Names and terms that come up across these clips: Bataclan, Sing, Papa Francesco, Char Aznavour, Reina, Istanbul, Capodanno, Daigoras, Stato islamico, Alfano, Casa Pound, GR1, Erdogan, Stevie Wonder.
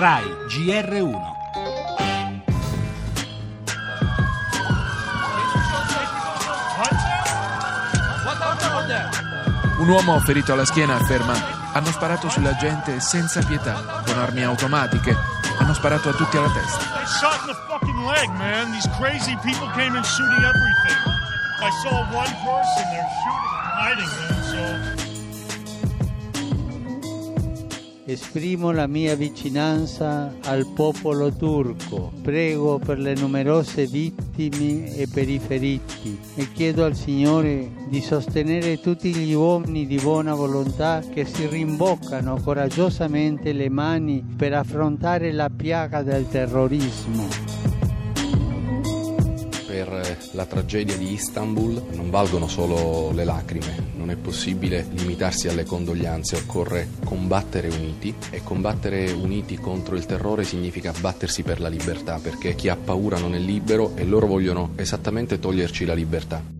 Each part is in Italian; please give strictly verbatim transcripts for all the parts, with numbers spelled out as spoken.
RAI G R uno. Un uomo ferito alla schiena afferma: hanno sparato sulla gente senza pietà, con armi automatiche, hanno sparato a tutti alla testa. Esprimo la mia vicinanza al popolo turco, prego per le numerose vittime e per i feriti e chiedo al Signore di sostenere tutti gli uomini di buona volontà che si rimboccano coraggiosamente le mani per affrontare la piaga del terrorismo. Per la tragedia di Istanbul non valgono solo le lacrime, non è possibile limitarsi alle condoglianze, occorre combattere uniti, e combattere uniti contro il terrore significa battersi per la libertà, perché chi ha paura non è libero e loro vogliono esattamente toglierci la libertà.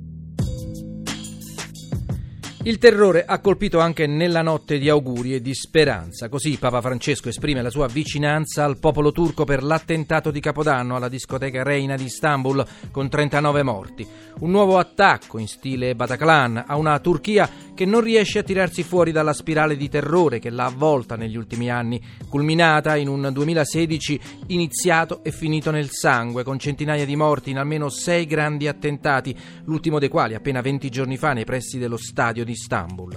Il terrore ha colpito anche nella notte di auguri e di speranza. Così Papa Francesco esprime la sua vicinanza al popolo turco per l'attentato di Capodanno alla discoteca Reina di Istanbul con trentanove morti. Un nuovo attacco in stile Bataclan a una Turchia che non riesce a tirarsi fuori dalla spirale di terrore che l'ha avvolta negli ultimi anni, culminata in un duemilasedici iniziato e finito nel sangue, con centinaia di morti in almeno sei grandi attentati, l'ultimo dei quali appena venti giorni fa nei pressi dello stadio di Istanbul.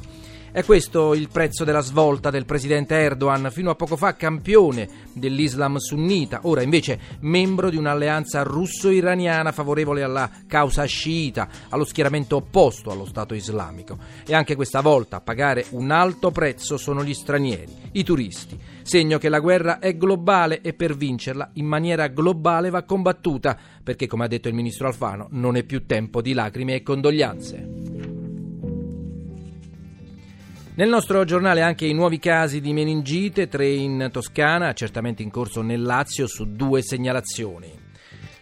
È questo il prezzo della svolta del presidente Erdogan, fino a poco fa campione dell'Islam sunnita, ora invece membro di un'alleanza russo-iraniana favorevole alla causa sciita, allo schieramento opposto allo Stato islamico. E anche questa volta a pagare un alto prezzo sono gli stranieri, i turisti, segno che la guerra è globale e per vincerla in maniera globale va combattuta, perché, come ha detto il ministro Alfano, non è più tempo di lacrime e condoglianze. Nel nostro giornale anche i nuovi casi di meningite, tre in Toscana, accertamenti in corso nel Lazio su due segnalazioni.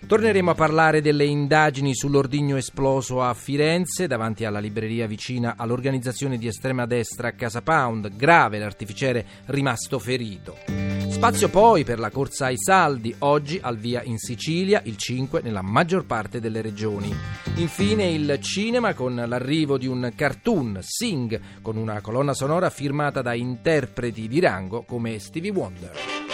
Torneremo a parlare delle indagini sull'ordigno esploso a Firenze davanti alla libreria vicina all'organizzazione di estrema destra Casa Pound, grave l'artificiere rimasto ferito. Spazio poi per la corsa ai saldi, oggi al via in Sicilia, il cinque nella maggior parte delle regioni. Infine il cinema con l'arrivo di un cartoon, Sing, con una colonna sonora firmata da interpreti di rango come Stevie Wonder.